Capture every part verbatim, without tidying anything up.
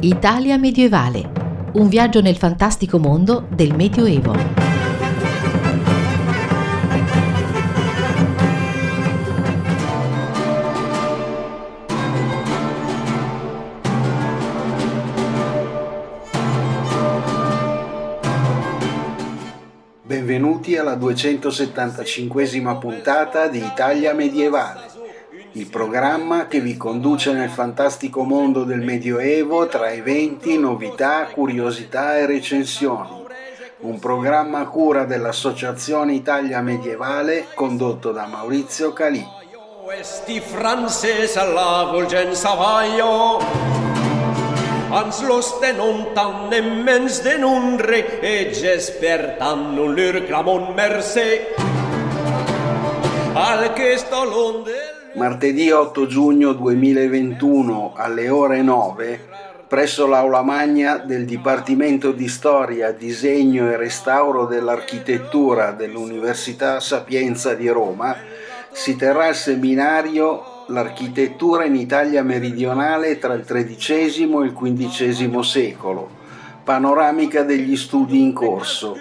Italia medievale, un viaggio nel fantastico mondo del Medioevo. Benvenuti alla duecentosettantacinquesima puntata di Italia medievale, il programma che vi conduce nel fantastico mondo del Medioevo tra eventi, novità, curiosità e recensioni. Un programma a cura dell'Associazione Italia Medievale condotto da Maurizio Calì. Martedì otto giugno duemilaventuno alle ore nove, presso l'Aula Magna del Dipartimento di Storia, Disegno e Restauro dell'Architettura dell'Università Sapienza di Roma, si terrà il seminario L'architettura in Italia meridionale tra il tredicesimo e il quindicesimo secolo, panoramica degli studi in corso.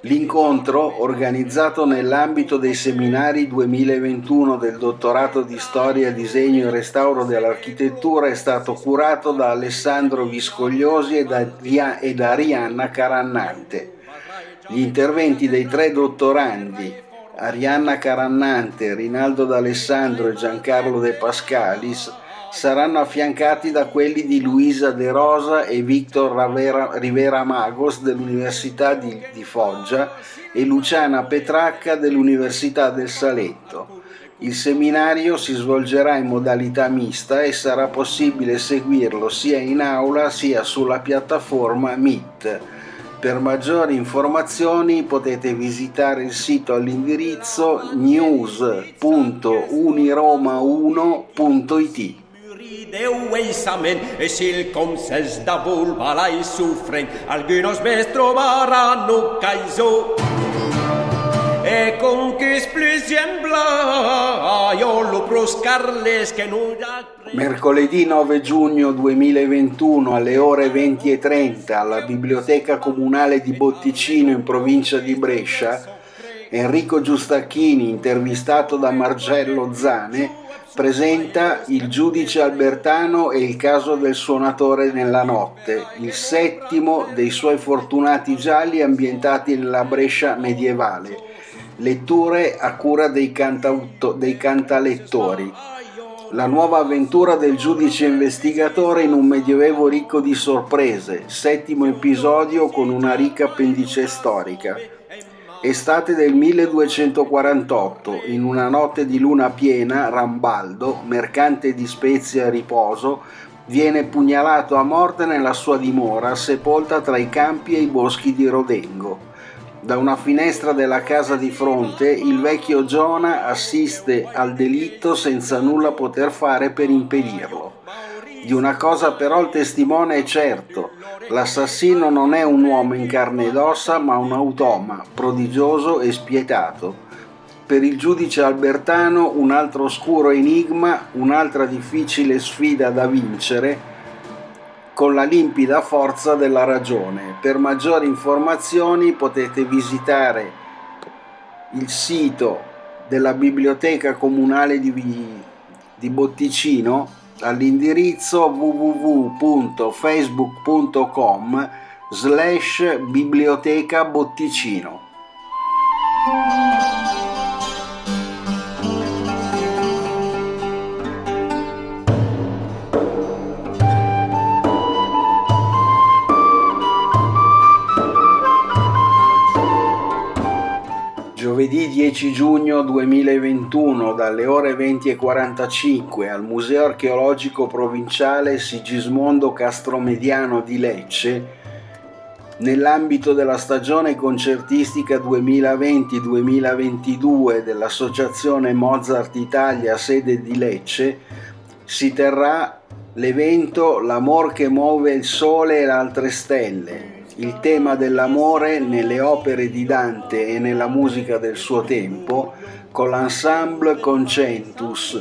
L'incontro, organizzato nell'ambito dei seminari duemilaventuno del dottorato di Storia, Disegno e Restauro dell'Architettura, è stato curato da Alessandro Viscogliosi e da, e da Arianna Carannante. Gli interventi dei tre dottorandi, Arianna Carannante, Rinaldo D'Alessandro e Giancarlo De Pascalis, saranno affiancati da quelli di Luisa De Rosa e Victor Rivera Magos dell'Università di, di Foggia e Luciana Petracca dell'Università del Salento. Il seminario si svolgerà in modalità mista e sarà possibile seguirlo sia in aula sia sulla piattaforma Meet. Per maggiori informazioni potete visitare il sito all'indirizzo news punto uniroma uno punto it. Mercoledì nove giugno duemilaventuno alle ore venti e trenta alla Biblioteca Comunale di Botticino in provincia di Brescia, Enrico Giustacchini, intervistato da Marcello Zane, presenta Il giudice Albertano e il caso del suonatore nella notte, il settimo dei suoi fortunati gialli ambientati nella Brescia medievale, letture a cura dei, cantauto, dei cantalettori. La nuova avventura del giudice investigatore in un medioevo ricco di sorprese, settimo episodio con una ricca appendice storica. Estate del milleduecentoquarantotto, in una notte di luna piena, Rambaldo, mercante di spezie a riposo, viene pugnalato a morte nella sua dimora, sepolta tra i campi e i boschi di Rodengo. Da una finestra della casa di fronte, il vecchio Giona assiste al delitto senza nulla poter fare per impedirlo. Di una cosa però il testimone è certo: l'assassino non è un uomo in carne ed ossa, ma un automa, prodigioso e spietato. Per il giudice Albertano un altro oscuro enigma, un'altra difficile sfida da vincere con la limpida forza della ragione. Per maggiori informazioni potete visitare il sito della Biblioteca Comunale di, di Botticino all'indirizzo www punto facebook punto com slash biblioteca botticino. Giovedì dieci giugno duemilaventuno dalle ore venti e quarantacinque al Museo Archeologico Provinciale Sigismondo Castromediano di Lecce, nell'ambito della stagione concertistica duemilaventi duemilaventidue dell'Associazione Mozart Italia sede di Lecce, si terrà l'evento L'amor che muove il sole e le altre stelle. Il tema dell'amore nelle opere di Dante e nella musica del suo tempo, con l'ensemble Concentus.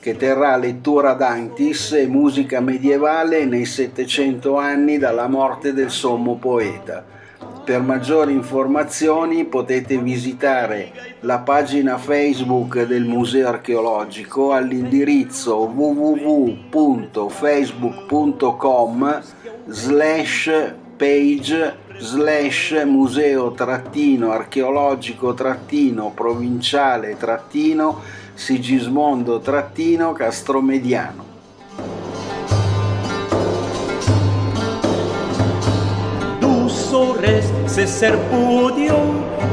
che terrà lettura d'Antis e musica medievale nei settecento anni dalla morte del sommo poeta. Per maggiori informazioni potete visitare la pagina Facebook del Museo Archeologico all'indirizzo www.facebook.com slash page slash museo trattino archeologico trattino provinciale trattino Sigismondo trattino Castromediano. Tu sores se serpudio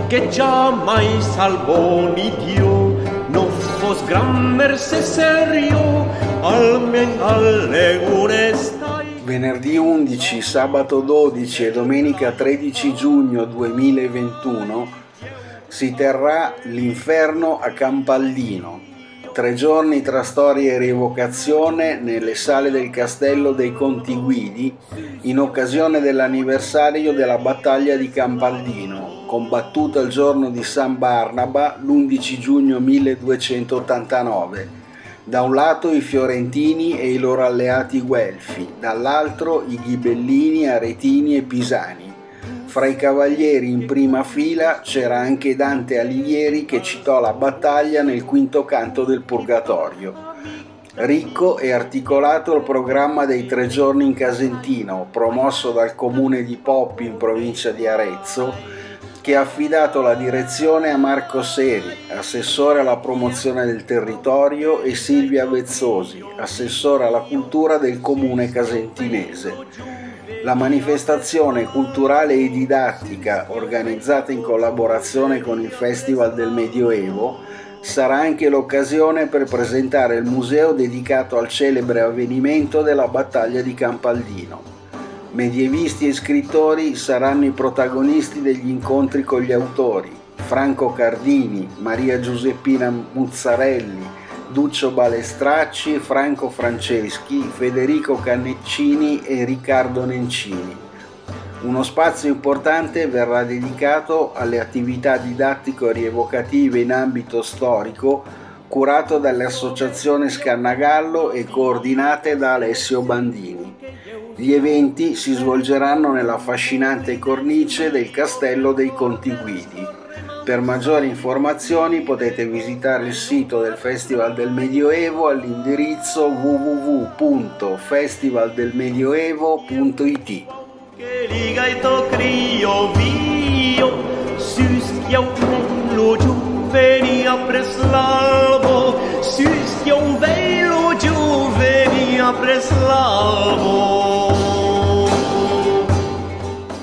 che già mai salvoni Dio non fos grammer se serio almen alle unesta. Venerdì undici, sabato dodici e domenica tredici giugno duemilaventuno si terrà l'Inferno a Campaldino, tre giorni tra storia e rievocazione nelle sale del Castello dei Conti Guidi in occasione dell'anniversario della battaglia di Campaldino, combattuta il giorno di San Barnaba l'undici giugno milleduecentottantanove. Da un lato i fiorentini e i loro alleati guelfi, dall'altro i ghibellini, aretini e pisani. Fra i cavalieri in prima fila c'era anche Dante Alighieri che citò la battaglia nel quinto canto del Purgatorio. Ricco e articolato il programma dei tre giorni in Casentino, promosso dal comune di Poppi in provincia di Arezzo, che ha affidato la direzione a Marco Seri, assessore alla promozione del territorio, e Silvia Vezzosi, assessore alla cultura del comune casentinese. La manifestazione culturale e didattica, organizzata in collaborazione con il Festival del Medioevo, sarà anche l'occasione per presentare il museo dedicato al celebre avvenimento della battaglia di Campaldino. Medievisti e scrittori saranno i protagonisti degli incontri con gli autori: Franco Cardini, Maria Giuseppina Muzzarelli, Duccio Balestracci, Franco Franceschi, Federico Canneccini e Riccardo Nencini. Uno spazio importante verrà dedicato alle attività didattico-rievocative in ambito storico, curato dall'associazione Scannagallo e coordinate da Alessio Bandini. Gli eventi si svolgeranno nella affascinante cornice del Castello dei Conti Guidi. Per maggiori informazioni potete visitare il sito del Festival del Medioevo all'indirizzo www punto festivaldelmedioevo punto it.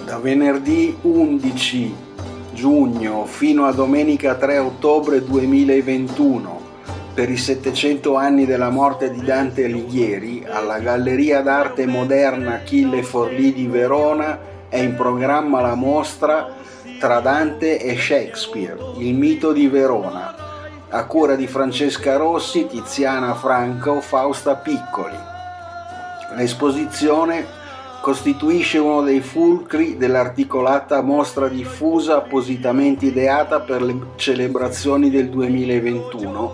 Da venerdì undici giugno fino a domenica tre ottobre duemilaventuno, per i settecento anni della morte di Dante Alighieri, alla Galleria d'Arte Moderna Achille Forlì di Verona è in programma la mostra Tra Dante e Shakespeare, il mito di Verona, a cura di Francesca Rossi, Tiziana Franco, Fausta Piccoli. L'esposizione costituisce uno dei fulcri dell'articolata mostra diffusa appositamente ideata per le celebrazioni del duemilaventuno,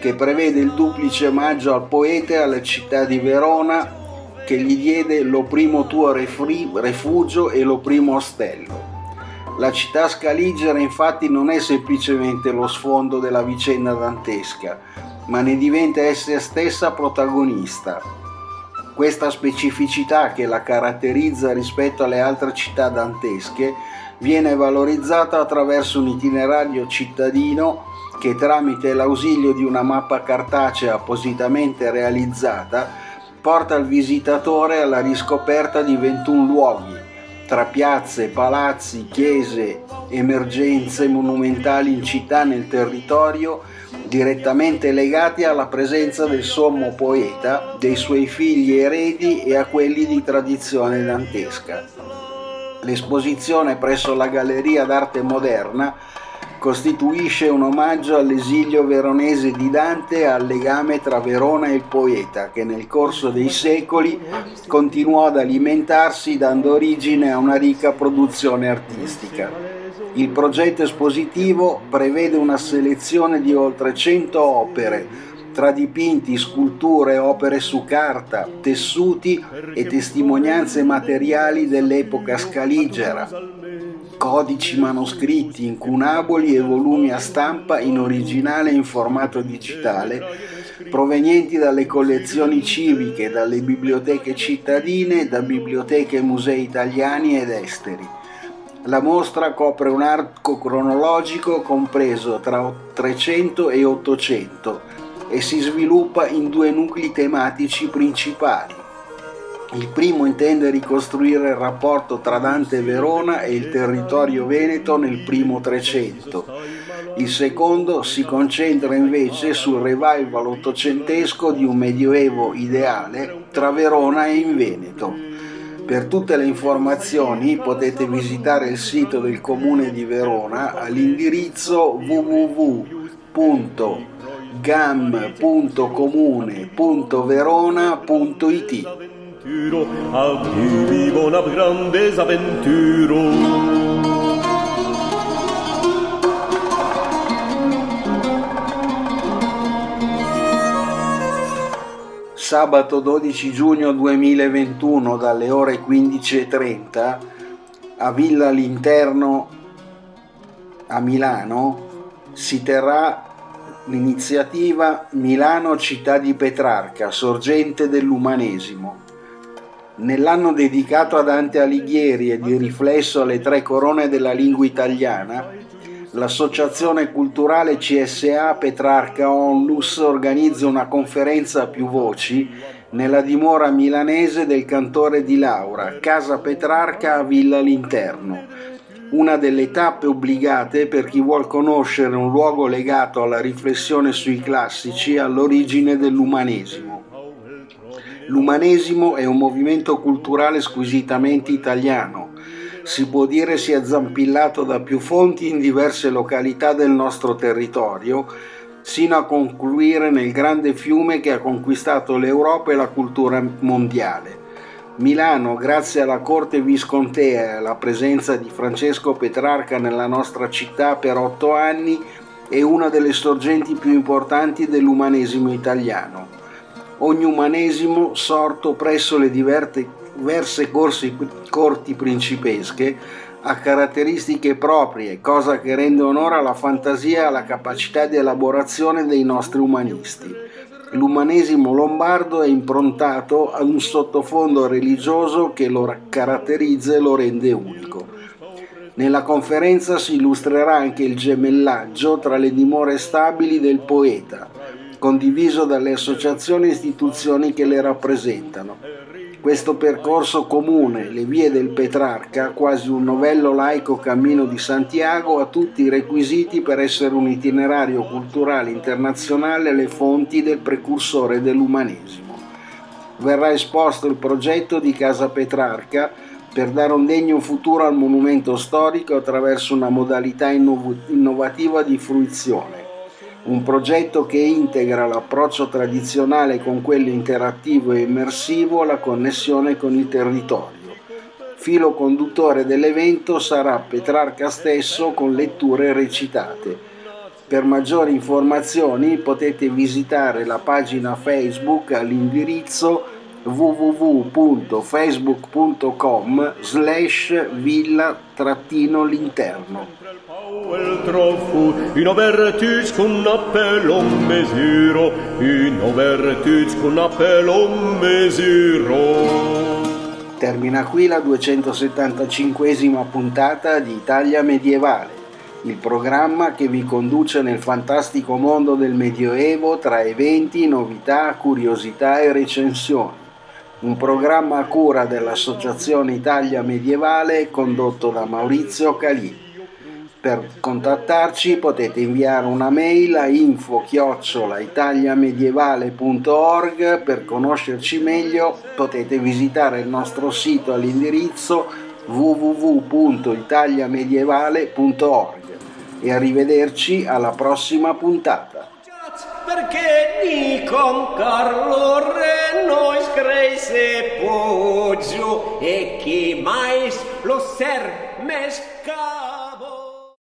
che prevede il duplice omaggio al poeta e alla città di Verona, che gli diede lo primo tuo refugio e lo primo ostello. La città scaligera infatti non è semplicemente lo sfondo della vicenda dantesca, ma ne diventa essa stessa protagonista. Questa specificità che la caratterizza rispetto alle altre città dantesche viene valorizzata attraverso un itinerario cittadino che, tramite l'ausilio di una mappa cartacea appositamente realizzata, porta il visitatore alla riscoperta di ventuno luoghi, tra piazze, palazzi, chiese, emergenze monumentali in città e nel territorio, direttamente legati alla presenza del sommo poeta, dei suoi figli eredi e a quelli di tradizione dantesca. L'esposizione presso la Galleria d'Arte Moderna costituisce un omaggio all'esilio veronese di Dante e al legame tra Verona e il poeta, che nel corso dei secoli continuò ad alimentarsi dando origine a una ricca produzione artistica. Il progetto espositivo prevede una selezione di oltre cento opere tra dipinti, sculture, opere su carta, tessuti e testimonianze materiali dell'epoca scaligera, codici manoscritti, incunaboli e volumi a stampa in originale e in formato digitale, provenienti dalle collezioni civiche, dalle biblioteche cittadine, da biblioteche e musei italiani ed esteri. La mostra copre un arco cronologico compreso tra trecento e ottocento e si sviluppa in due nuclei tematici principali. Il primo intende ricostruire il rapporto tra Dante e Verona e il territorio veneto nel primo Trecento. Il secondo si concentra invece sul revival ottocentesco di un medioevo ideale tra Verona e in Veneto. Per tutte le informazioni potete visitare il sito del Comune di Verona all'indirizzo w w w punto gam punto comune punto verona punto i t. Sabato dodici giugno duemilaventuno dalle ore quindici e trenta a Villa Linterno a Milano si terrà l'iniziativa Milano Città di Petrarca, sorgente dell'umanesimo. Nell'anno dedicato a Dante Alighieri e di riflesso alle tre corone della lingua italiana, l'Associazione Culturale C S A Petrarca Onlus organizza una conferenza a più voci nella dimora milanese del cantore di Laura, Casa Petrarca a Villa Linterno, una delle tappe obbligate per chi vuol conoscere un luogo legato alla riflessione sui classici e all'origine dell'umanesimo. L'umanesimo è un movimento culturale squisitamente italiano. Si può dire sia zampillato da più fonti in diverse località del nostro territorio, sino a confluire nel grande fiume che ha conquistato l'Europa e la cultura mondiale. Milano, grazie alla corte viscontea e alla presenza di Francesco Petrarca nella nostra città per otto anni, è una delle sorgenti più importanti dell'umanesimo italiano. Ogni umanesimo, sorto presso le diverse Verse corsi, corti principesche, ha caratteristiche proprie, cosa che rende onore alla fantasia e alla capacità di elaborazione dei nostri umanisti. L'umanesimo lombardo è improntato ad un sottofondo religioso che lo caratterizza e lo rende unico. Nella conferenza si illustrerà anche il gemellaggio tra le dimore stabili del poeta, condiviso dalle associazioni e istituzioni che le rappresentano. Questo percorso comune, le vie del Petrarca, quasi un novello laico cammino di Santiago, ha tutti i requisiti per essere un itinerario culturale internazionale alle fonti del precursore dell'umanesimo. Verrà esposto il progetto di Casa Petrarca per dare un degno futuro al monumento storico attraverso una modalità innovativa di fruizione. Un progetto che integra l'approccio tradizionale con quello interattivo e immersivo, la connessione con il territorio. Filo conduttore dell'evento sarà Petrarca stesso con letture recitate. Per maggiori informazioni potete visitare la pagina Facebook all'indirizzo w w w punto facebook punto com slash villa trattino l'interno. Termina qui la duecentosettantacinquesima puntata di Italia Medievale, il programma che vi conduce nel fantastico mondo del Medioevo tra eventi, novità, curiosità e recensioni. Un programma a cura dell'Associazione Italia Medievale condotto da Maurizio Calì. Per contattarci potete inviare una mail a info chiocciola italiamedievale punto org. Per conoscerci meglio potete visitare il nostro sito all'indirizzo w w w punto italiamedievale punto org e arrivederci alla prossima puntata. Perché Nikon Carlo Renois Grace e Poggio e chi mais lo serve?